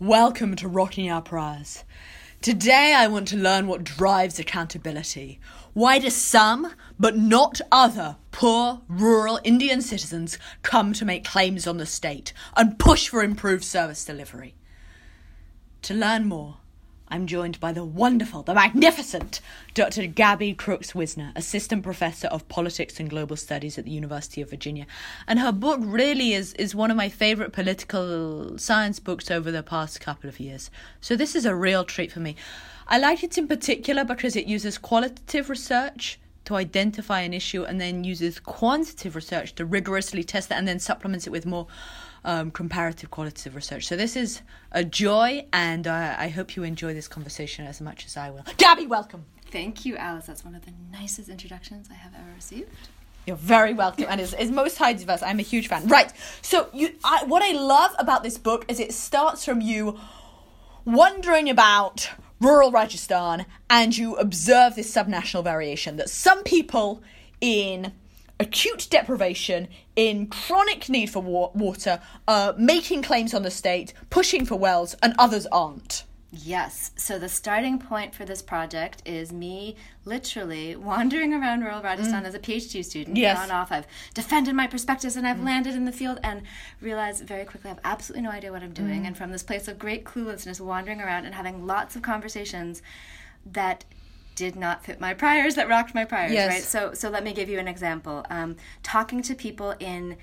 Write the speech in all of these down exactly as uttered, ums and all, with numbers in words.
Welcome to Rocking Our Prize. Today I want to learn what drives accountability. Why do some, but not other, poor, rural Indian citizens come to make claims on the state and push for improved service delivery? To learn more, I'm joined by the wonderful, the magnificent Doctor Gabby Crooks-Wisner, Assistant Professor of Politics and Global Studies at the University of Virginia. And her book really is, is one of my favourite political science books over the past couple of years. So this is a real treat for me. I like it in particular because it uses qualitative research to identify an issue and then uses quantitative research to rigorously test that and then supplements it with more um, comparative qualitative research. So this is a joy, and uh, I hope you enjoy this conversation as much as I will. Gabby, welcome. Thank you, Alice. That's one of the nicest introductions I have ever received. You're very welcome, and as, as most hides of us, I'm a huge fan. Right, so you, I, what I love about this book is it starts from you wondering about rural Rajasthan, and you observe this subnational variation that some people in acute deprivation, in chronic need for wa- water, are making claims on the state, pushing for wells, and others aren't. Yes. So the starting point for this project is me literally wandering around rural Rajasthan mm. as a PhD student. Yes. Gone off. I've defended my perspectives and I've mm. landed in the field and realized very quickly I have absolutely no idea what I'm doing. Mm. And from this place of great cluelessness, wandering around and having lots of conversations that did not fit my priors, that rocked my priors, yes. right? So, so let me give you an example. Um, talking to people in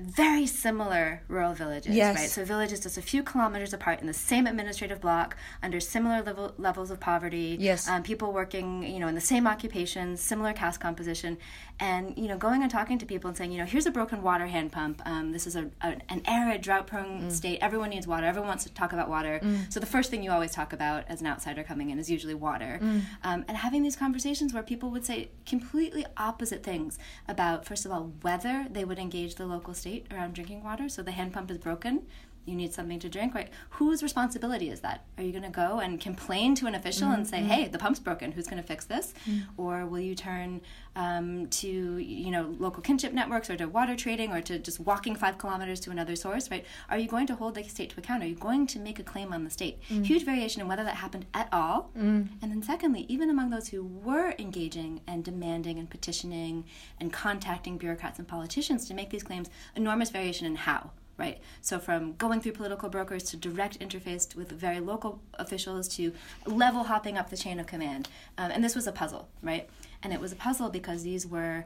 very similar rural villages, yes. right? So villages just a few kilometers apart in the same administrative block, under similar level, levels of poverty, yes. um, people working, you know, in the same occupations, similar caste composition, and, you know, going and talking to people and saying, you know, here's a broken water hand pump. Um, this is a, a an arid, drought-prone mm. state. Everyone needs water. Everyone wants to talk about water. Mm. So the first thing you always talk about as an outsider coming in is usually water. Mm. Um, and having these conversations where people would say completely opposite things about, first of all, whether they would engage the local state around drinking water. So the hand pump is broken, you need something to drink, right? Whose responsibility is that? Are you going to go and complain to an official mm-hmm. and say, hey, the pump's broken, who's going to fix this? Mm-hmm. Or will you turn um, to, you know, local kinship networks or to water trading or to just walking five kilometers to another source, right? Are you going to hold the state to account? Are you going to make a claim on the state? Mm-hmm. Huge variation in whether that happened at all. Mm-hmm. And then secondly, even among those who were engaging and demanding and petitioning and contacting bureaucrats and politicians to make these claims, enormous variation in how. Right. So from going through political brokers to direct interface with very local officials to level hopping up the chain of command. Um, and this was a puzzle, right? And it was a puzzle because these were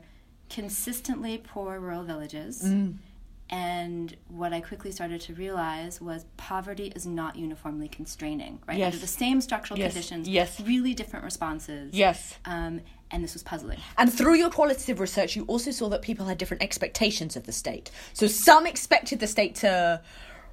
consistently poor rural villages. Mm. And what I quickly started to realize was poverty is not uniformly constraining, right? Yes. Under the same structural yes. conditions, yes. really different responses. Yes. Um, and this was puzzling. And through your qualitative research, you also saw that people had different expectations of the state. So some expected the state to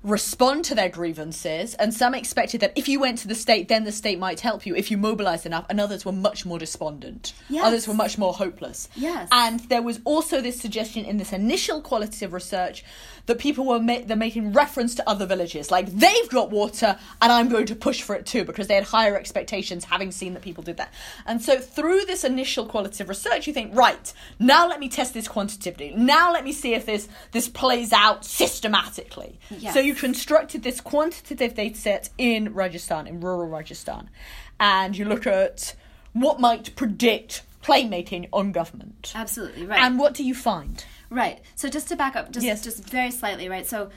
respond to their grievances, and some expected that if you went to the state, then the state might help you if you mobilised enough, and others were much more despondent. Yes. Others were much more hopeless. Yes. And there was also this suggestion in this initial qualitative research that people were ma- they're making reference to other villages, like they've got water and I'm going to push for it too, because they had higher expectations having seen that people did that. And so through this initial qualitative research, you think, right, now let me test this quantitatively. Now let me see if this, this plays out systematically. Yes. So you constructed this quantitative data set in Rajasthan, in rural Rajasthan, and you look at what might predict playmaking on government. Absolutely, right. And what do you find? Right. So just to back up, just yes. just very slightly, right? So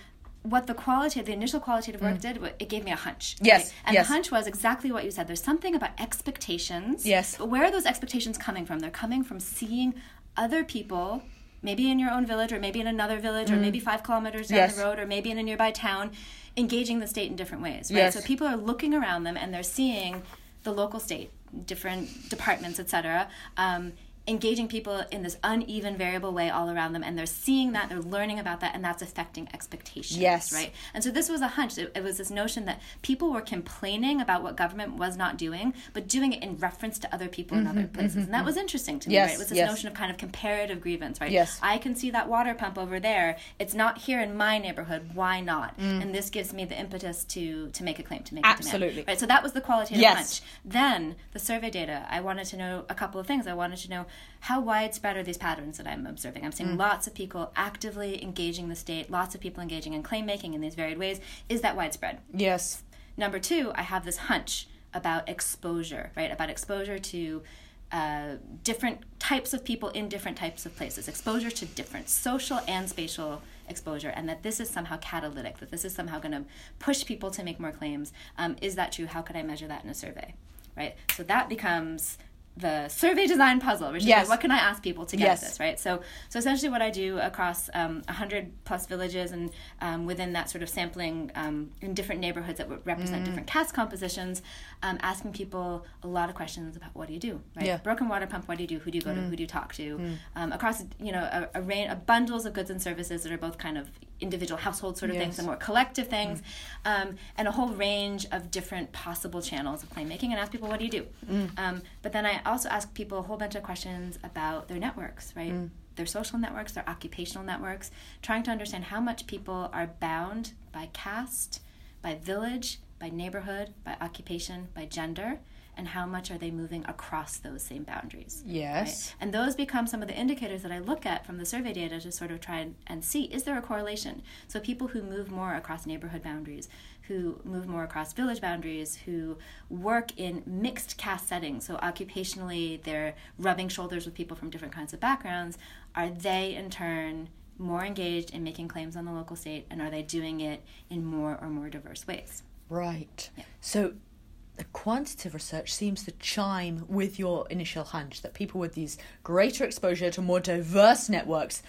what the qualitative, the initial qualitative work mm. did, it gave me a hunch. Yes. Right? And yes. the hunch was exactly what you said. There's something about expectations. Yes. But where are those expectations coming from? They're coming from seeing other people, maybe in your own village or maybe in another village mm. or maybe five kilometers down yes. the road or maybe in a nearby town, engaging the state in different ways, right? Yes. So people are looking around them and they're seeing the local state, different departments, et cetera, um, engaging people in this uneven, variable way all around them, and they're seeing that, they're learning about that, and that's affecting expectations, yes. right? And so this was a hunch. It, it was this notion that people were complaining about what government was not doing, but doing it in reference to other people mm-hmm, in other places. Mm-hmm, and that was interesting to me, yes, right? It was this yes. notion of kind of comparative grievance, right? Yes. I can see that water pump over there. It's not here in my neighborhood. Why not? Mm. And this gives me the impetus to to make a claim, to make Absolutely. a demand. Right? So that was the qualitative yes. hunch. Then the survey data, I wanted to know a couple of things. I wanted to know how widespread are these patterns that I'm observing? I'm seeing mm. lots of people actively engaging the state, lots of people engaging in claim making in these varied ways. Is that widespread? Yes. Number two, I have this hunch about exposure, right? About exposure to uh, different types of people in different types of places, exposure to different social and spatial exposure, and that this is somehow catalytic, that this is somehow going to push people to make more claims. Um, is that true? How could I measure that in a survey, right? So that becomes the survey design puzzle, which is yes. like, what can I ask people to get yes. at this, right? So so essentially what I do across um, one hundred plus villages and um, within that sort of sampling um, in different neighborhoods that would represent mm. different cast compositions, um, asking people a lot of questions about what do you do, right? Yeah. Broken water pump, what do you do? Who do you go mm. to? Who do you talk to? Mm. Um, across, you know, a, a range of bundles of goods and services that are both kind of individual household sort of yes. things and more collective things, mm. um, and a whole range of different possible channels of claim making, and ask people, what do you do? Mm. Um, but then I also ask people a whole bunch of questions about their networks, right? Mm. Their social networks, their occupational networks, trying to understand how much people are bound by caste, by village, by neighborhood, by occupation, by gender, and how much are they moving across those same boundaries. Yes. Right? And those become some of the indicators that I look at from the survey data to sort of try and, and see, is there a correlation? So people who move more across neighborhood boundaries, who move more across village boundaries, who work in mixed caste settings, so occupationally they're rubbing shoulders with people from different kinds of backgrounds, are they in turn more engaged in making claims on the local state, and are they doing it in more or more diverse ways? Right. Yeah. So the quantitative research seems to chime with your initial hunch that people with these greater exposure to more diverse networks,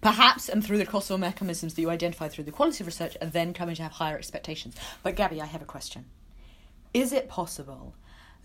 perhaps, and through the causal mechanisms that you identify through the qualitative research, are then coming to have higher expectations. But Gabby, I have a question. Is it possible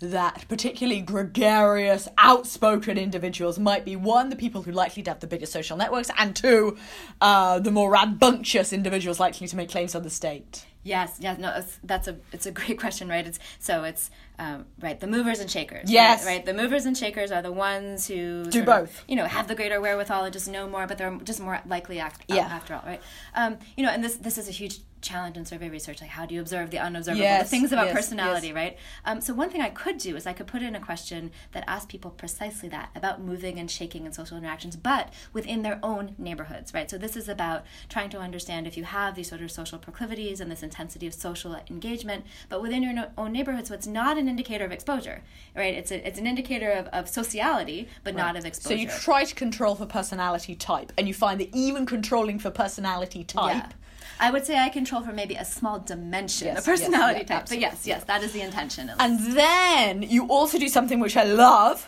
that particularly gregarious, outspoken individuals might be, one, the people who likely to have the biggest social networks, and two, uh, the more rambunctious individuals likely to make claims on the state? Yes, yes, no, it's, that's a it's a great question, right? It's so it's um, right. The movers and shakers. Yes, right, right. The movers and shakers are the ones who do both. Of, you know, have the greater wherewithal and just know more, but they're just more likely act, yeah. um, after all, right? Um, you know, and this this is a huge challenge in survey research. Like, how do you observe the unobservable? Yes, the things about yes, personality, yes. right? Um, so one thing I could do is I could put in a question that asked people precisely that about moving and shaking and social interactions, but within their own neighborhoods, right? So this is about trying to understand if you have these sort of social proclivities and this intensity of social engagement, but within your no- own neighborhood, so it's not an indicator of exposure, right? It's a, it's an indicator of, of sociality, but right. not of exposure. So you try to control for personality type, and you find that even controlling for personality type... Yeah. I would say I control for maybe a small dimension, yes, a personality yes, yeah, type. Absolutely. But yes, yes, that is the intention. And then you also do something which I love,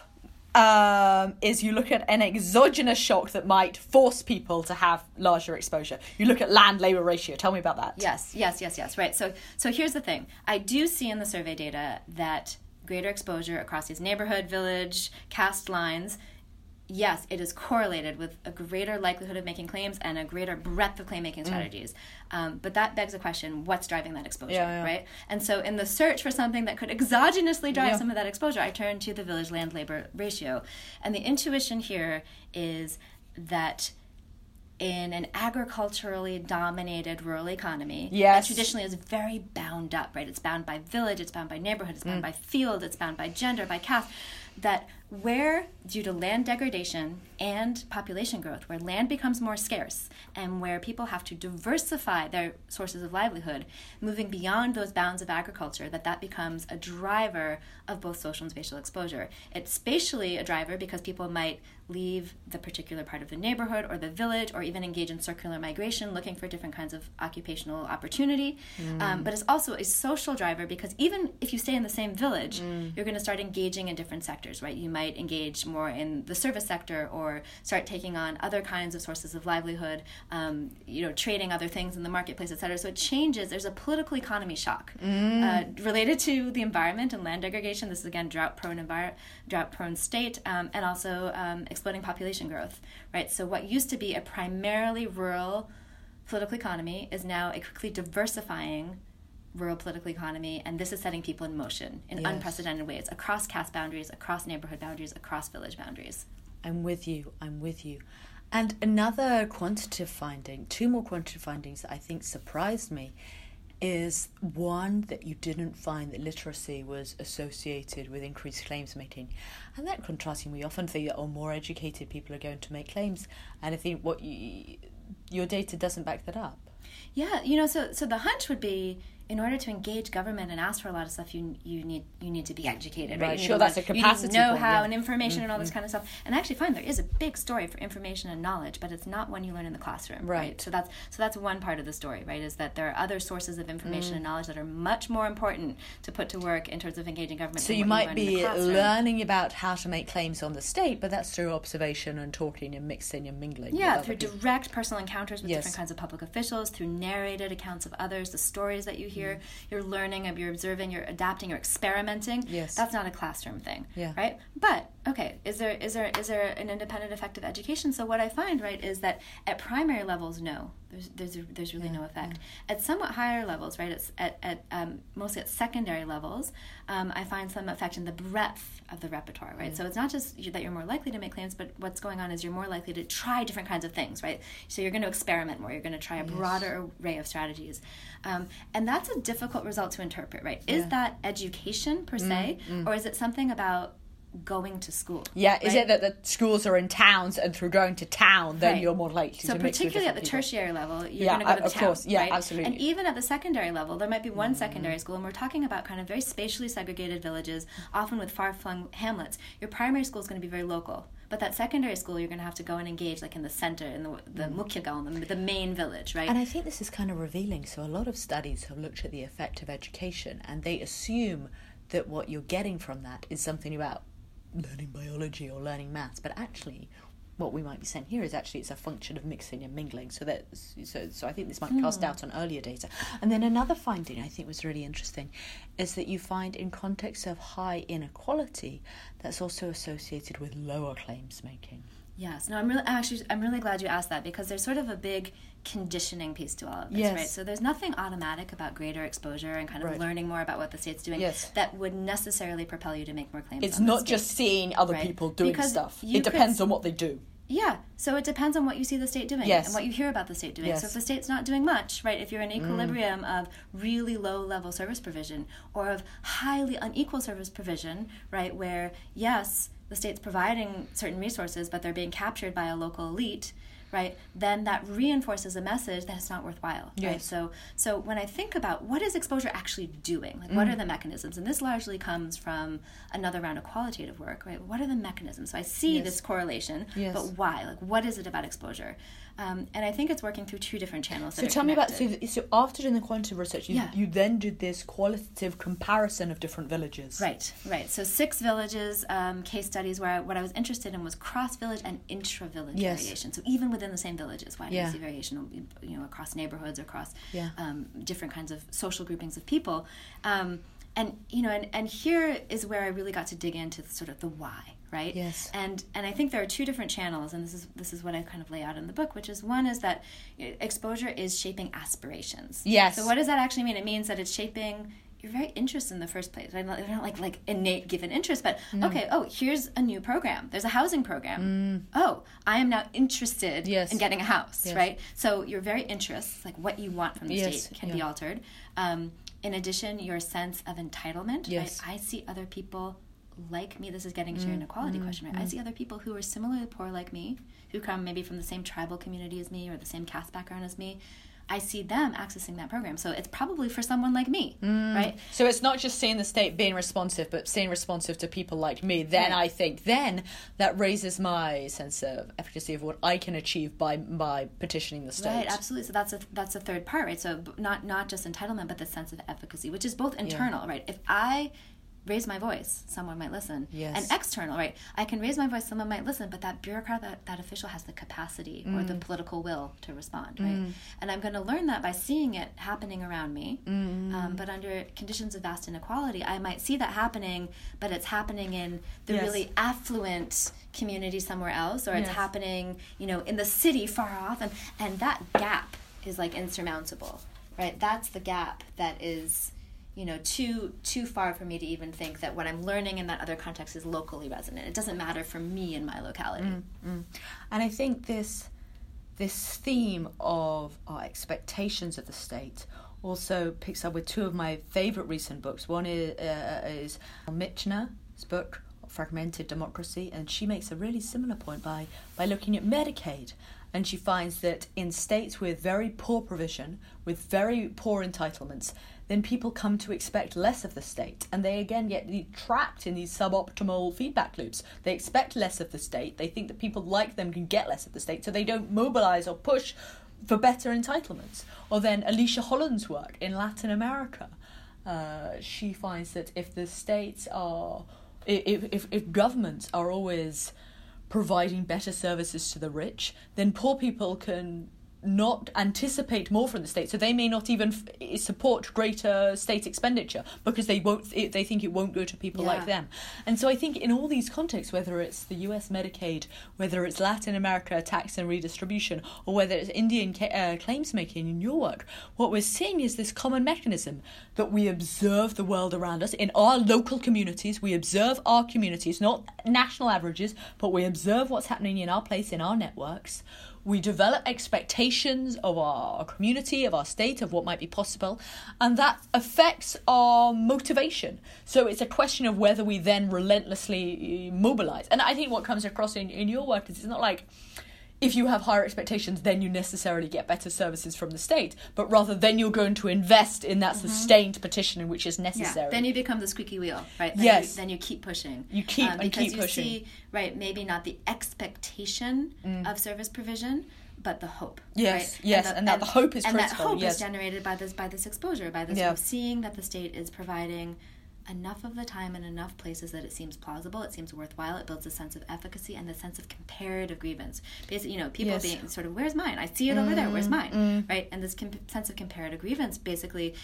um, is you look at an exogenous shock that might force people to have larger exposure. You look at land-labor ratio. Tell me about that. Yes, yes, yes, yes. Right. So, so here's the thing. I do see in the survey data that greater exposure across these neighborhood, village, caste lines, yes, it is correlated with a greater likelihood of making claims and a greater breadth of claim-making mm. strategies. Um, but that begs the question, what's driving that exposure, yeah, yeah. right? And so in the search for something that could exogenously drive yeah. some of that exposure, I turn to the village land-labor ratio. And the intuition here is that in an agriculturally dominated rural economy yes. that traditionally is very bound up, right? It's bound by village, it's bound by neighborhood, it's bound mm. by field, it's bound by gender, by caste, that where, due to land degradation and population growth, where land becomes more scarce and where people have to diversify their sources of livelihood, moving beyond those bounds of agriculture, that that becomes a driver of both social and spatial exposure. It's spatially a driver because people might leave the particular part of the neighborhood or the village or even engage in circular migration looking for different kinds of occupational opportunity. Mm. Um, but it's also a social driver because even if you stay in the same village, mm. you're going to start engaging in different sectors, right? You might might engage more in the service sector or start taking on other kinds of sources of livelihood, um, you know, trading other things in the marketplace, et cetera. So it changes. There's a political economy shock mm. uh, related to the environment and land degradation. This is, again, drought-prone envir- drought-prone state um, and also um, exploding population growth, right? So what used to be a primarily rural political economy is now a quickly diversifying rural political economy, and this is setting people in motion in yes. unprecedented ways across caste boundaries, across neighborhood boundaries, across village boundaries. I'm with you, I'm with you. And another quantitative finding, two more quantitative findings that I think surprised me, is one that you didn't find that literacy was associated with increased claims making. And that contrasting, we often think that oh, more educated people are going to make claims, and I think what you, your data doesn't back that up. Yeah, you know, so so the hunch would be in order to engage government and ask for a lot of stuff, you you need you need to be educated, right? right? You sure, that's a capacity. You need know-how yeah. and information mm-hmm. and all this kind of stuff. And I actually find there is a big story for information and knowledge, but it's not one you learn in the classroom, right? right? So that's so that's one part of the story, right? Is that there are other sources of information mm. and knowledge that are much more important to put to work in terms of engaging government. So you might you be learning about how to make claims on the state, but that's through observation and talking and mixing and mingling. Yeah, through people. direct personal encounters with yes. different kinds of public officials, through narrated accounts of others, the stories that you hear. You're, you're learning, you're observing, you're adapting, you're experimenting. Yes. That's not a classroom thing, yeah. right? But, okay, is there is there is there an independent, effective education? So what I find, right, is that at primary levels, no. There's there's, there's really yeah. no effect. Yeah. At somewhat higher levels, right, it's at, at um, mostly at secondary levels, um, I find some effect in the breadth of the repertoire, right? Yeah. So it's not just that you're more likely to make claims, but what's going on is you're more likely to try different kinds of things, right? So you're going to experiment more. You're going to try a broader yes. array of strategies. Um, and that's a difficult result to interpret, right? Is yeah. that education per se, mm, mm. or is it something about going to school? Yeah, right? Is it that the schools are in towns, and through going to town, then right. you're more likely so to mix with different people? So particularly at the people. tertiary level, you're yeah, going to go to of town, course. Yeah, right? absolutely. And even at the secondary level, there might be one mm. secondary school, and we're talking about kind of very spatially segregated villages, often with far-flung hamlets. Your primary school is going to be very local. But that secondary school, you're going to have to go and engage, like in the center, in the the mm. mukhya gaon, the main village, right? And I think this is kind of revealing. So a lot of studies have looked at the effect of education, and they assume that what you're getting from that is something about learning biology or learning maths. But actually, what we might be saying here is actually it's a function of mixing and mingling. So that so so I think this might mm. cast doubt on earlier data. And then another finding I think was really interesting is that you find in contexts of high inequality that's also associated with lower claims making. Yes. No, I'm really actually I'm really glad you asked that, because there's sort of a big conditioning piece to all of this, yes. right? So there's nothing automatic about greater exposure and kind of right. learning more about what the state's doing yes. that would necessarily propel you to make more claims. It's not just seeing other right? people doing because stuff. It depends could, on what they do. Yeah, so it depends on what you see the state doing yes. and what you hear about the state doing. Yes. So if the state's not doing much, right, if you're in equilibrium mm. of really low-level service provision or of highly unequal service provision, right, where, yes, the state's providing certain resources, but they're being captured by a local elite, right, then that reinforces a message that it's not worthwhile, yes. right? So so when I think about what is exposure actually doing, like mm. what are the mechanisms, and this largely comes from another round of qualitative work, right? What are the mechanisms? So I see yes. this correlation, yes. but why? Like what is it about exposure? Um, and I think it's working through two different channels. So that tell me about, so, so after doing the quantitative research, you, yeah. you then did this qualitative comparison of different villages. Right, right. So six villages, um, case studies where I, what I was interested in was cross-village and intra-village yes. variation. So even within the same villages, why do yeah. you see variation, you know, across neighborhoods, across yeah. um, different kinds of social groupings of people. Um, and, you know, and, and here is where I really got to dig into the, sort of the why. Right. Yes. And and I think there are two different channels, and this is this is what I kind of lay out in the book, which is one is that exposure is shaping aspirations. Yes. So what does that actually mean? It means that it's shaping your very interest in the first place. I don't, I don't like like innate given interest, but mm. okay, oh, here's a new program. There's a housing program. Mm. Oh, I am now interested yes. in getting a house. Yes. Right. So your very interests, like what you want from the yes. state, can yeah. be altered. Um, in addition, your sense of entitlement. Yes. Right? I see other people. Like me, this is getting to your inequality mm, question, right? Mm. I see other people who are similarly poor like me, who come maybe from the same tribal community as me or the same caste background as me. I see them accessing that program. So it's probably for someone like me, mm. right? So it's not just seeing the state being responsive, but seeing responsive to people like me. Then right. I think, then that raises my sense of efficacy of what I can achieve by by petitioning the state. Right, absolutely. So that's a, that's the third part, right? So not, not just entitlement, but the sense of efficacy, which is both internal, yeah. right? If I... raise my voice, someone might listen. Yes. And external, right? I can raise my voice, someone might listen, but that bureaucrat, that, that official has the capacity mm. or the political will to respond, right? Mm. And I'm going to learn that by seeing it happening around me. Mm. Um, but under conditions of vast inequality, I might see that happening, but it's happening in the yes. really affluent community somewhere else, or yes. it's happening, you know, in the city far off, and, and that gap is like insurmountable, right? That's the gap that is... you know, too too far for me to even think that what I'm learning in that other context is locally resonant. It doesn't matter for me in my locality. Mm, mm. And I think this this theme of our expectations of the state also picks up with two of my favourite recent books. One is, uh, is Michener's book, Fragmented Democracy, and she makes a really similar point by, by looking at Medicaid. And she finds that in states with very poor provision, with very poor entitlements, then people come to expect less of the state, and they again get trapped in these suboptimal feedback loops. They expect less of the state, they think that people like them can get less of the state, so they don't mobilize or push for better entitlements. Or then Alicia Holland's work in Latin America. Uh, she finds that if the states are, if, if, if governments are always providing better services to the rich, then poor people can not anticipate more from the state, so they may not even f- support greater state expenditure because they won't. Th- they think it won't go to people yeah. like them. And so I think in all these contexts, whether it's the U S Medicaid, whether it's Latin America tax and redistribution, or whether it's Indian ca- uh, claims making in your work, what we're seeing is this common mechanism that we observe the world around us in our local communities. We observe our communities, not national averages, but we observe what's happening in our place, in our networks. We develop expectations of our community, of our state, of what might be possible, and that affects our motivation. So it's a question of whether we then relentlessly mobilize. And I think what comes across in, in your work is it's not like if you have higher expectations, then you necessarily get better services from the state, but rather then you're going to invest in that mm-hmm. sustained petition which is necessary. Yeah. Then you become the squeaky wheel, right? Then yes. You, then you keep pushing. You keep um, and keep you pushing. Because you see, right, maybe not the expectation mm. of service provision, but the hope. Yes, right? yes, and, the, and that and, the hope is critical. And that hope yes. is generated by this, by this exposure, by this yeah. sort of seeing that the state is providing enough of the time in enough places that it seems plausible, it seems worthwhile, it builds a sense of efficacy and the sense of comparative grievance. Basically, you know, people yes. being sort of, where's mine? I see it mm, over there, where's mine? Mm. Right? And this comp- sense of comparative grievance basically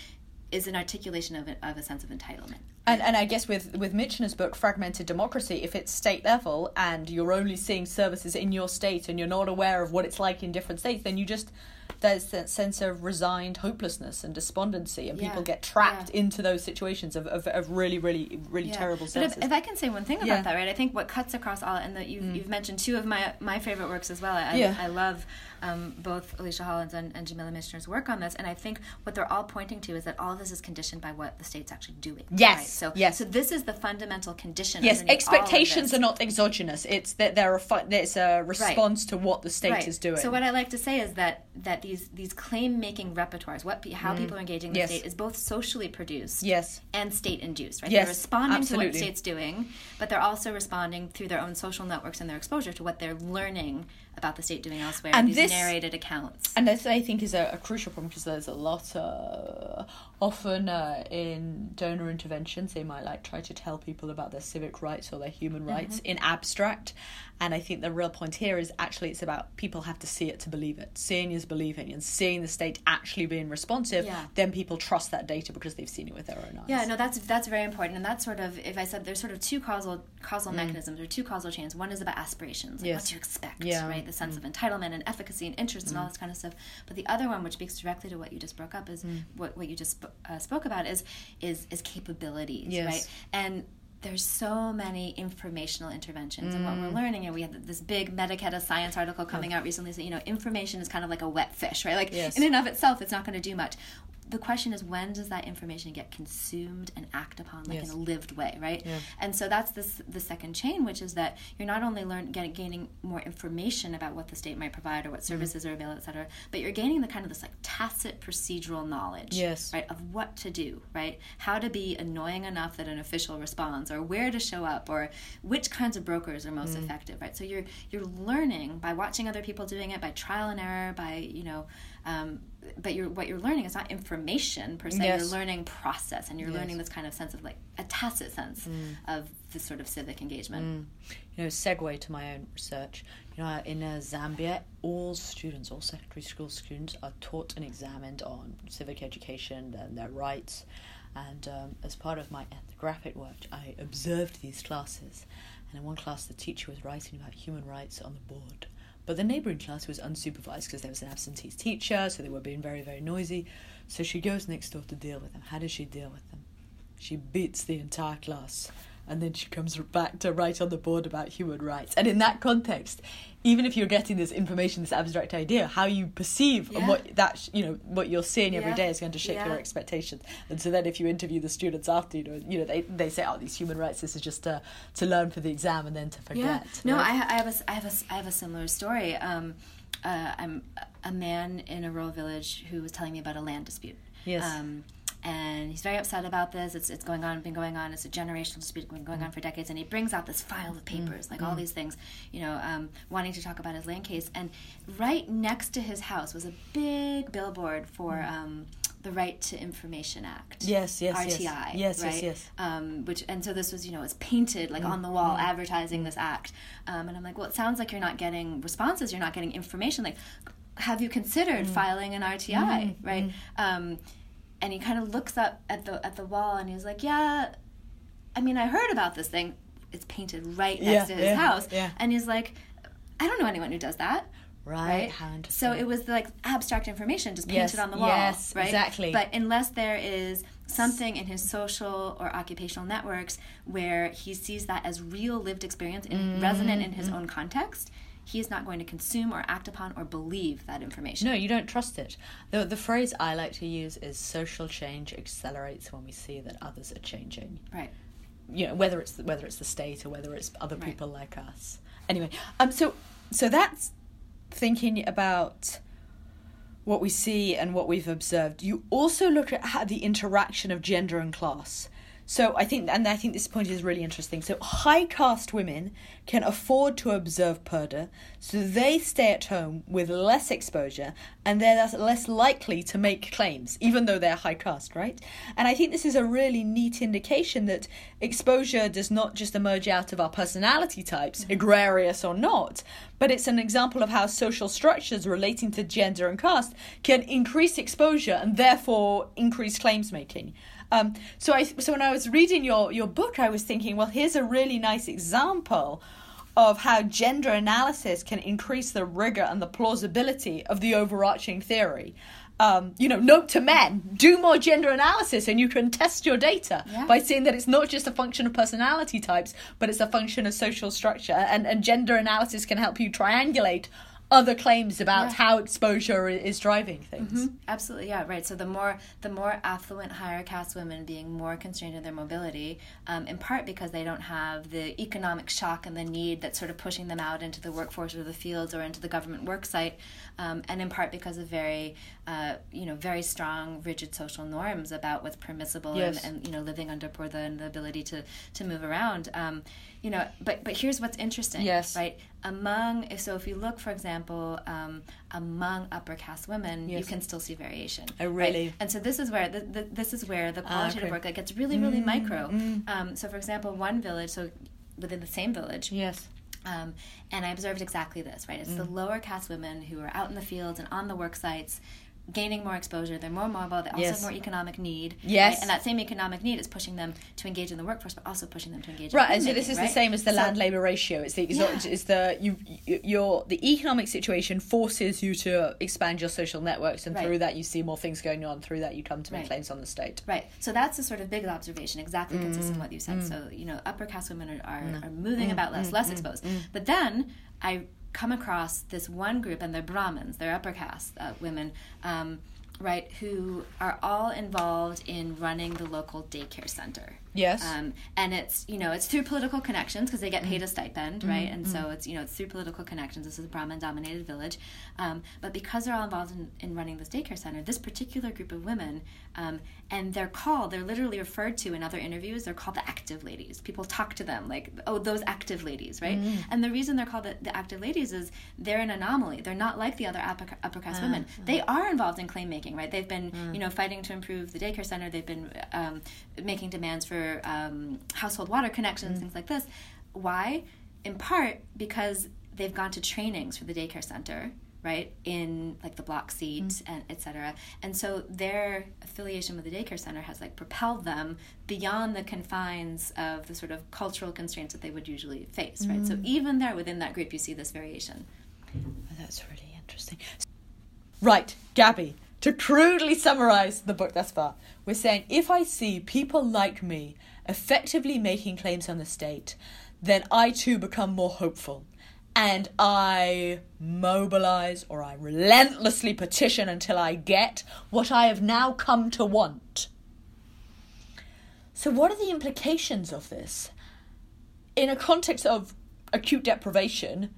is an articulation of, it, of a sense of entitlement. And and I guess with, with Michener's book, Fragmented Democracy, if it's state level and you're only seeing services in your state and you're not aware of what it's like in different states, then you just, there's that sense of resigned hopelessness and despondency, and yeah. people get trapped yeah. into those situations of, of, of really, really, really yeah. terrible services. But if, if I can say one thing about yeah. that, right, I think what cuts across all, and that you've, mm. you've mentioned two of my, my favorite works as well. I, yeah. I, I love um, both Alicia Holland's and, and Jamila Michener's work on this, and I think what they're all pointing to is that all of this is conditioned by what the state's actually doing. Yes. Right? So, yes. so this is the fundamental condition. Yes, expectations are not exogenous. It's that they're a fu- it's a response right. to what the state right. is doing. So what I like to say is that that these these claim making repertoires, what how mm. people are engaging the yes. state, is both socially produced yes. and state induced. Right, yes, they're responding absolutely. to what the state's doing, but they're also responding through their own social networks and their exposure to what they're learning about the state doing elsewhere, and these this, narrated accounts. And this, I think, is a, a crucial problem because there's a lot, uh, often uh, in donor interventions, they might like try to tell people about their civic rights or their human rights mm-hmm. in abstract. And I think the real point here is actually it's about people have to see it to believe it. Seeing is believing, and seeing the state actually being responsive, yeah. then people trust that data because they've seen it with their own eyes. Yeah, no, that's that's very important. And that's sort of, if I said there's sort of two causal causal mm. mechanisms or two causal chains. One is about aspirations, like yes. what to expect, yeah. right? The sense mm. of entitlement and efficacy and interest mm. and all this kind of stuff. But the other one, which speaks directly to what you just broke up, is mm. what what you just sp- uh, spoke about is is is capabilities, yes. right? And there's so many informational interventions mm. and what we're learning, and we had this big Medicaid science article coming out recently that, you know, information is kind of like a wet fish, right? Like yes. in and of itself, it's not going to do much. The question is, when does that information get consumed and act upon, like yes. in a lived way, right? Yeah. And so that's this the second chain, which is that you're not only learn, get, gaining more information about what the state might provide or what services mm-hmm. are available, et cetera, but you're gaining the kind of this like tacit procedural knowledge, yes. right, of what to do, right? How to be annoying enough that an official responds, or where to show up, or which kinds of brokers are most mm-hmm. effective, right? So you're you're learning by watching other people doing it, by trial and error, by, you know, um, but you're, what you're learning is not information per se, yes. you're learning process, and you're yes. learning this kind of sense of like a tacit sense mm. of this sort of civic engagement. Mm. You know, segue to my own research, you know, in uh, Zambia, all students, all secondary school students are taught and examined on civic education and their rights. And um, as part of my ethnographic work, I observed these classes. And in one class, the teacher was writing about human rights on the board. But the neighbouring class was unsupervised because there was an absentee teacher, so they were being very, very noisy. So she goes next door to deal with them. How does she deal with them? She beats the entire class. And then she comes back to write on the board about human rights. And in that context, even if you're getting this information, this abstract idea, how you perceive yeah. and what that, you know, what you're seeing yeah. every day is going to shape yeah. your expectations. And so then if you interview the students after, you know, you know they, they say, oh, these human rights, this is just to, to learn for the exam and then to forget. Yeah. No, right? I, I, have a, I, have a, I have a similar story. Um, uh, I'm a man in a rural village who was telling me about a land dispute. Yes. Um, and he's very upset about this. It's it's going on, been going on. It's a generational dispute, been going on for decades. And he brings out this file of papers, like mm-hmm. all these things, you know, um, wanting to talk about his land case. And right next to his house was a big billboard for um, the Right to Information Act. Yes, yes, R T I, yes. Yes, right? yes, yes. Um, which and so this was, you know, it's painted like mm-hmm. on the wall, mm-hmm. advertising this act. Um, and I'm like, well, it sounds like you're not getting responses. You're not getting information. Like, have you considered mm-hmm. filing an R T I? Mm-hmm. Right. Mm-hmm. Um, And he kind of looks up at the at the wall, and he's like, "Yeah, I mean, I heard about this thing. It's painted right next yeah, to his yeah, house." Yeah. And he's like, "I don't know anyone who does that." Right. right? So it was like abstract information just painted yes, on the wall. Yes. Right? Exactly. But unless there is something in his social or occupational networks where he sees that as real lived experience, in, mm-hmm. resonant in his mm-hmm. own context, he is not going to consume or act upon or believe that information. No, you don't trust it. The, the phrase I like to use is social change accelerates when we see that others are changing. Right. You know, whether it's the, whether it's the state or whether it's other right. people like us. Anyway, um, so so that's thinking about what we see and what we've observed. You also look at how the interaction of gender and class. So I think, and I think this point is really interesting. So high caste women can afford to observe purdah, so they stay at home with less exposure, and they're thus less likely to make claims, even though they're high caste, right? And I think this is a really neat indication that exposure does not just emerge out of our personality types, egregious or not, but it's an example of how social structures relating to gender and caste can increase exposure and therefore increase claims making. Um, so I so when I was reading your, your book, I was thinking, well, here's a really nice example of how gender analysis can increase the rigor and the plausibility of the overarching theory. Um, you know, note to men, do more gender analysis and you can test your data yeah. by seeing that it's not just a function of personality types, but it's a function of social structure. And, and gender analysis can help you triangulate other claims about yeah. how exposure is driving things. Mm-hmm. Absolutely, yeah, right. So the more the more affluent, higher caste women being more constrained in their mobility, um, in part because they don't have the economic shock and the need that's sort of pushing them out into the workforce or the fields or into the government work site, um, and in part because of very, uh, you know, very strong, rigid social norms about what's permissible yes. and, and, you know, living under purdah and the ability to, to move around. Um, you know, but, but here's what's interesting, yes. right? Among, so if you look, for example, um, among upper caste women, yes. you can still see variation. Oh, really? Right? And so this is where the, the this is where the qualitative ah, okay. work like, gets really, really mm, micro. Mm. Um, so for example, one village, so within the same village. Yes. Um, and I observed exactly this, right? It's mm. the lower caste women who are out in the fields and on the work sites, gaining more exposure, they're more mobile, they also yes. have more economic need. Yes. Right? And that same economic need is pushing them to engage in the workforce, but also pushing them to engage right. in the workforce. Right, and so this is right? the same as the so, land labour ratio. It's the it's, yeah. not, it's the you your the economic situation forces you to expand your social networks, and right. through that you see more things going on, through that you come to make right. claims on the state. Right. So that's a sort of big observation, exactly mm. consistent with what you said. Mm. So, you know, upper caste women are, are, mm. are moving mm. about less, mm. less mm. exposed. Mm. But then I come across this one group, and they're Brahmins, they're upper caste uh, women, um, right, who are all involved in running the local daycare center. Yes. Um, and it's, you know, it's through political connections because they get paid a stipend, mm-hmm. right? And mm-hmm. so it's, you know, it's through political connections. This is a Brahmin-dominated village. Um, but because they're all involved in, in running this daycare center, this particular group of women, um, and they're called, they're literally referred to in other interviews, they're called the active ladies. People talk to them like, oh, those active ladies, right? Mm-hmm. And the reason they're called the, the active ladies is they're an anomaly. They're not like the other upper, upper caste uh, women. Uh. They are involved in claim making, right? They've been, mm. you know, fighting to improve the daycare center. They've been um, making demands for Um, household water connections, mm. things like this. Why? In part because they've gone to trainings for the daycare center, right, in like the block seat mm. and et cetera. And so their affiliation with the daycare center has like propelled them beyond the confines of the sort of cultural constraints that they would usually face, right? Mm. So even there within that group, you see this variation. Well, that's really interesting. Right, Gabby. To crudely summarise the book thus far, we're saying if I see people like me effectively making claims on the state, then I too become more hopeful, and I mobilise or I relentlessly petition until I get what I have now come to want. So what are the implications of this? In a context of acute deprivation,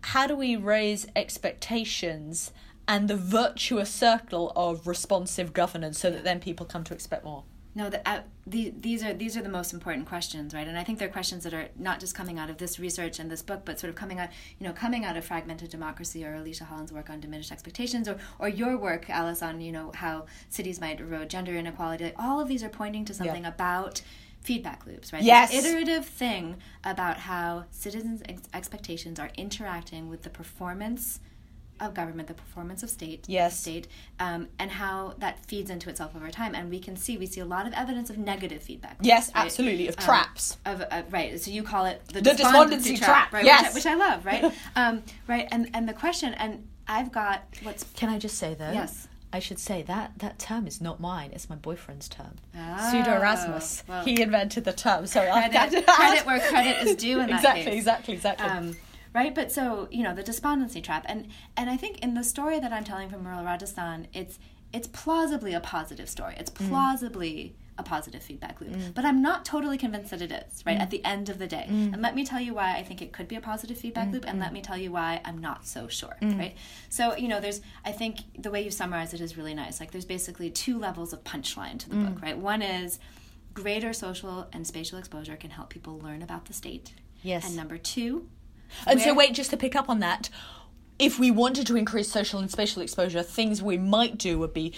how do we raise expectations and the virtuous circle of responsive governance, so that then people come to expect more? No, the, uh, the, these are these are the most important questions, right? And I think they're questions that are not just coming out of this research and this book, but sort of coming out, you know, coming out of Fragmented Democracy or Alicia Holland's work on diminished expectations, or or your work, Alice, on, you know, how cities might erode gender inequality. All of these are pointing to something yeah. about feedback loops, right? Yes. This iterative thing about how citizens' ex- expectations are interacting with the performance of government, the performance of state, yes. state, um, and how that feeds into itself over time. And we can see, we see a lot of evidence of negative feedback. Yes, right? Absolutely, of um, traps. Of uh, right, so you call it the, the despondency, despondency trap, trap right? Yes. Which, I, which I love, right? um, right, and, and the question, and I've got what's... Can I just say, though? Yes. I should say that that term is not mine. It's my boyfriend's term. Oh, Pseudo Erasmus. Well, he invented the term. So credit, I credit where credit is due in that exactly, case. Exactly, exactly, exactly. Um, Right, but so, you know, the despondency trap, and and I think in the story that I'm telling from rural Rajasthan, it's it's plausibly a positive story. It's plausibly mm. a positive feedback loop, mm. but I'm not totally convinced that it is. Right mm. at the end of the day, mm. and let me tell you why I think it could be a positive feedback mm. loop, and mm. let me tell you why I'm not so sure. Mm. Right, so you know, there's I think the way you summarize it is really nice. Like there's basically two levels of punchline to the mm. book. Right, one is greater social and spatial exposure can help people learn about the state. Yes, and number two. And Where? so wait, just to pick up on that, if we wanted to increase social and spatial exposure, things we might do would be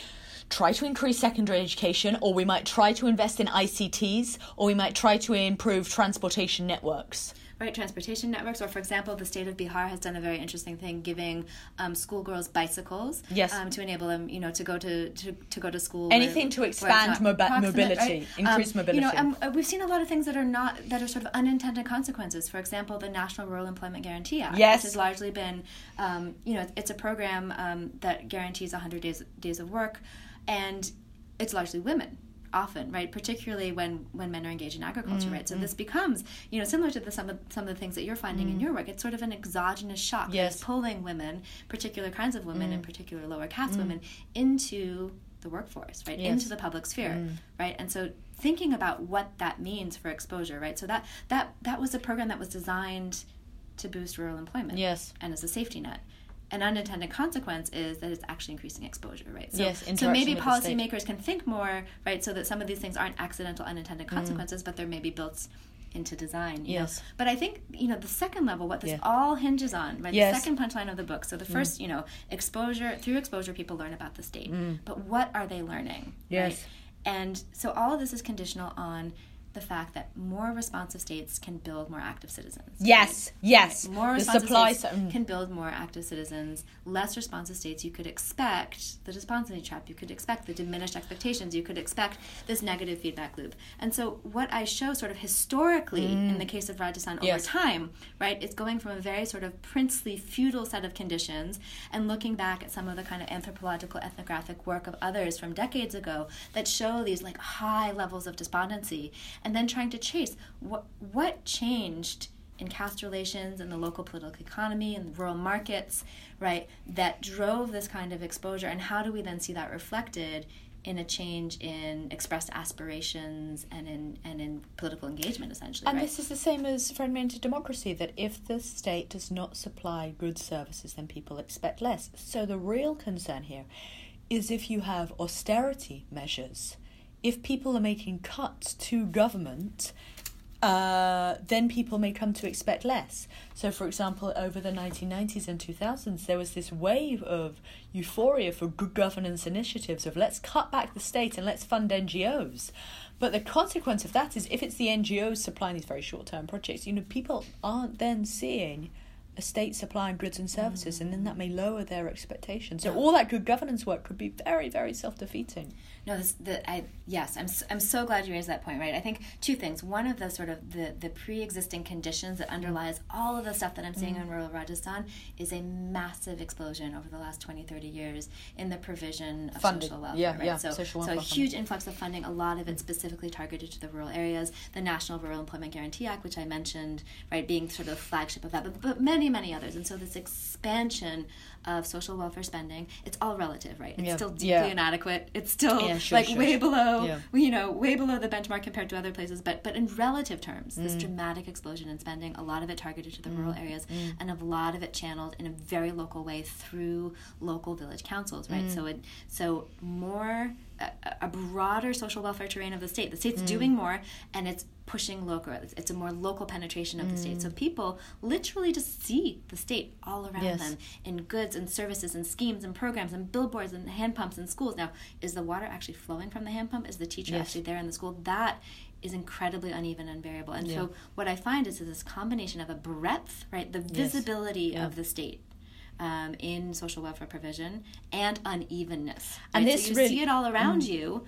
try to increase secondary education, or we might try to invest in I C Ts, or we might try to improve transportation networks. Right, transportation networks, or for example, the state of Bihar has done a very interesting thing, giving um, schoolgirls bicycles, yes. um, to enable them, you know, to go to to, to go to school. Anything where, to expand mobi- mobility, right? increase um, mobility. You know, um, we've seen a lot of things that are not that are sort of unintended consequences. For example, the National Rural Employment Guarantee Act, yes. which has largely been, um, you know, it's a program um, that guarantees one hundred days days of work, and it's largely women. Often, right, particularly when, when men are engaged in agriculture, mm, right? So mm. this becomes, you know, similar to the, some of some of the things that you're finding mm. in your work. It's sort of an exogenous shock. Yes. It's pulling women, particular kinds of women, mm. in particular lower caste mm. women, into the workforce, right, yes. into the public sphere, mm. right? And so thinking about what that means for exposure, right? So that, that, that was a program that was designed to boost rural employment. Yes. And as a safety net. An unintended consequence is that it's actually increasing exposure, right? So, yes, so maybe policymakers can think more, right, so that some of these things aren't accidental, unintended consequences, mm. but they're maybe built into design. You yes. know? But I think, you know, the second level, what this yeah. all hinges on, right, yes. the second punchline of the book, so the first, mm. you know, exposure, through exposure, people learn about the state. Mm. But what are they learning? Yes. Right? And so all of this is conditional on the fact that more responsive states can build more active citizens. Yes, right? yes. Right. More responsive states some. can build more active citizens. Less responsive states, you could expect the despondency trap. You could expect the diminished expectations. You could expect this negative feedback loop. And so what I show sort of historically mm. in the case of Rajasthan yes. over time, right, it's going from a very sort of princely, feudal set of conditions and looking back at some of the kind of anthropological, ethnographic work of others from decades ago that show these like high levels of despondency. And then trying to chase what what changed in caste relations and the local political economy and the rural markets, right, that drove this kind of exposure, and how do we then see that reflected in a change in expressed aspirations and in and in political engagement, essentially. And right? this is the same as fragmented democracy, that if the state does not supply good services, then people expect less. So the real concern here is if you have austerity measures. If people are making cuts to government, uh, then people may come to expect less. So, for example, over the nineteen nineties and two thousands, there was this wave of euphoria for good governance initiatives of let's cut back the state and let's fund N G Os. But the consequence of that is if it's the N G Os supplying these very short-term projects, you know, people aren't then seeing a state supplying goods and services, mm-hmm. and then that may lower their expectations. So all that good governance work could be very, very self-defeating. No, this, the, I yes, I'm I'm so glad you raised that point. Right, I think two things. One of the sort of the, the pre-existing conditions that underlies all of the stuff that I'm seeing mm-hmm. in rural Rajasthan is a massive explosion over the last twenty, thirty years in the provision of funded. social welfare. Yeah, right? yeah. So, social welfare. So a huge influx of funding. A lot of it specifically targeted to the rural areas. The National Rural Employment Guarantee Act, which I mentioned, right, being sort of the flagship of that, but but many. many others. And so this expansion of social welfare spending, it's all relative, right? It's yeah. still deeply yeah. inadequate. It's still yeah, sure, like sure, way sure. below, yeah. you know, way below the benchmark compared to other places. But but in relative terms, mm. this dramatic explosion in spending, a lot of it targeted to the mm. rural areas, mm. and a lot of it channeled in a very local way through local village councils, right? Mm. So it so more a, a broader social welfare terrain of the state. The state's mm. doing more, and it's pushing local. It's, it's a more local penetration of mm. the state. So people literally just see the state all around yes. them in goods and services and schemes and programs and billboards and hand pumps and schools. Now, is the water actually flowing from the hand pump? Is the teacher yes. actually there in the school? That is incredibly uneven and variable. And yeah. so what I find is, is this combination of a breadth, right, the visibility yes. yeah. of the state um, in social welfare provision and unevenness. Right? And this so you really see it all around mm. you.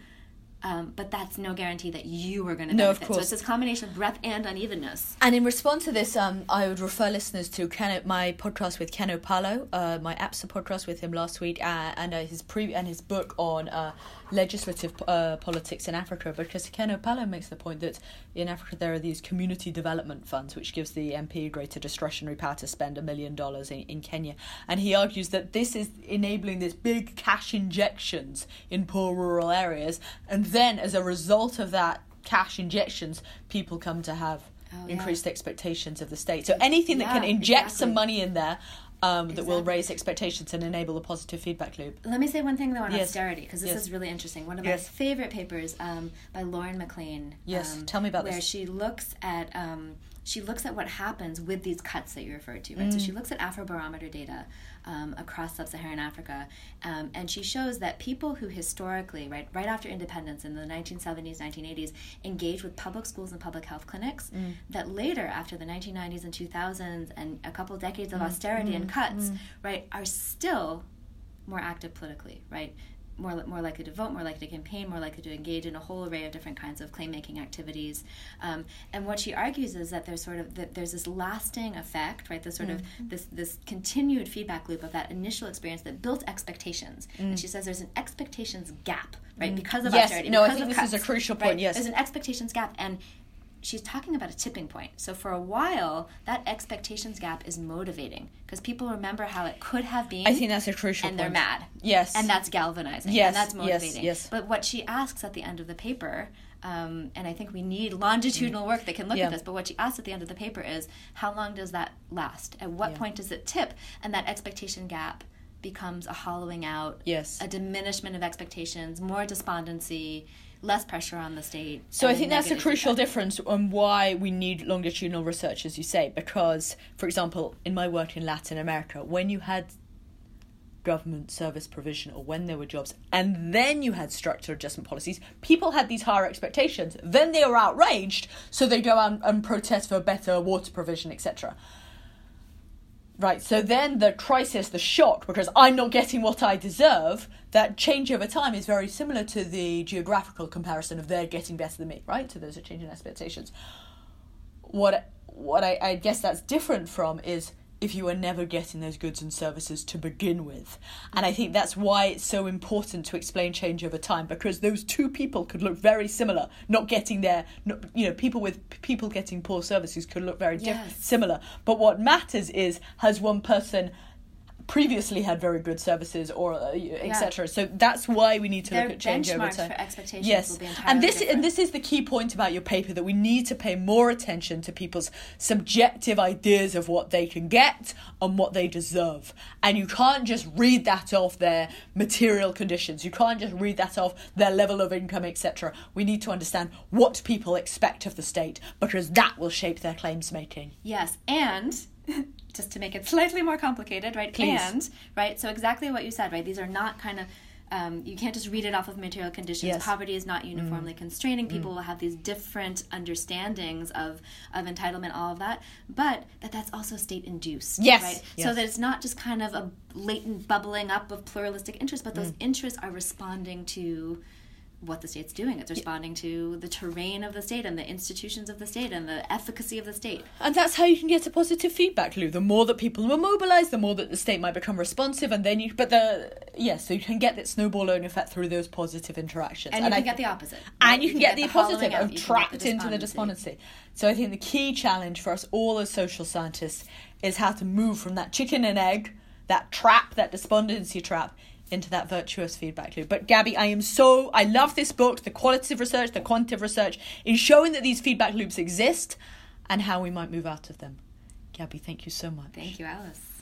Um, but that's no guarantee that you are going to benefit. No, of course. So it's this combination of breadth and unevenness. And in response to this, um, I would refer listeners to Ken, my podcast with Ken Opalo, uh, my APSA podcast with him last week, uh, and uh, his pre and his book on uh, legislative uh, politics in Africa. Because Ken Opalo makes the point that in Africa there are these community development funds, which gives the M P greater discretionary power to spend a million dollars in, in Kenya. And he argues that this is enabling these big cash injections in poor rural areas, and then as a result of that cash injections, people come to have oh, increased yeah. expectations of the state. So anything yeah, that can inject exactly. some money in there um, exactly. that will raise expectations and enable a positive feedback loop. Let me say one thing, though, on yes. austerity, because this yes. is really interesting. One of yes. my favorite papers um, by Lauren McLean. Yes, um, tell me about where this. Where she looks at... Um, She looks at what happens with these cuts that you referred to, right? Mm. So she looks at Afrobarometer data um, across sub-Saharan Africa, um, and she shows that people who historically, right, right after independence in the nineteen seventies, nineteen eighties, engaged with public schools and public health clinics, mm. that later, after the nineteen nineties and two thousands and a couple decades of mm. austerity mm. and cuts, mm. right, are still more active politically, right? more more likely to vote, more likely to campaign, more likely to engage in a whole array of different kinds of claim-making activities. Um, and what she argues is that there's sort of that there's this lasting effect, right, this sort mm. of this this continued feedback loop of that initial experience that built expectations. Mm. And she says there's an expectations gap, right, mm. because of yes. austerity. No, I think this cuts, is a crucial point, right? Yes. There's an expectations gap, and she's talking about a tipping point. So for a while, that expectations gap is motivating because people remember how it could have been. I think that's a crucial and point. And they're mad. Yes. And that's galvanizing. Yes. And that's motivating. Yes. Yes. But what she asks at the end of the paper, um, and I think we need longitudinal work that can look yeah. at this, but what she asks at the end of the paper is, how long does that last? At what yeah. point does it tip? And that expectation gap becomes a hollowing out, yes. a diminishment of expectations, more despondency, less pressure on the state. So I think that's a crucial effect. difference on why we need longitudinal research, as you say, because, for example, in my work in Latin America, when you had government service provision or when there were jobs, and then you had structural adjustment policies, people had these higher expectations. Then they were outraged, so they go out and protest for better water provision, et cetera. Right, so then the crisis, the shock, because I'm not getting what I deserve, that change over time is very similar to the geographical comparison of they're getting better than me, right? So those are changing expectations. What what I, I guess that's different from is if you are never getting those goods and services to begin with. And I think that's why it's so important to explain change over time, because those two people could look very similar. Not getting there, not, you know, people with people getting poor services could look very yes. diff- similar. But what matters is, has one person previously had very good services, or uh, et cetera. Yeah. So that's why we need to Their look at change over time. For expectations yes, will be and this different. and this is the key point about your paper, that we need to pay more attention to people's subjective ideas of what they can get and what they deserve. And you can't just read that off their material conditions. You can't just read that off their level of income, et cetera. We need to understand what people expect of the state, because that will shape their claims making. Yes, and just to make it slightly more complicated, right? Please. And, right, so exactly what you said, right? These are not kind of, um, you can't just read it off of material conditions. Yes. Poverty is not uniformly mm. constraining. People mm. will have these different understandings of, of entitlement, all of that, but that that's also state-induced, yes. right? Yes. So that it's not just kind of a latent bubbling up of pluralistic interests, but those mm. interests are responding to what the state's doing. It's responding to the terrain of the state and the institutions of the state and the efficacy of the state. And that's how you can get a positive feedback loop. The more that people are mobilised, the more that the state might become responsive, and then you... But the... Yes, yeah, so you can get that snowball-own effect through those positive interactions. And you and can I, get the opposite. And right? you, can you can get, get the, the positive out, of trapped the into the despondency. So I think the key challenge for us all as social scientists is how to move from that chicken and egg, that trap, that despondency trap, into that virtuous feedback loop. But Gabby, I am so, I love this book, the qualitative research, the quantitative research, in showing that these feedback loops exist and how we might move out of them. Gabby, thank you so much. Thank you, Alice.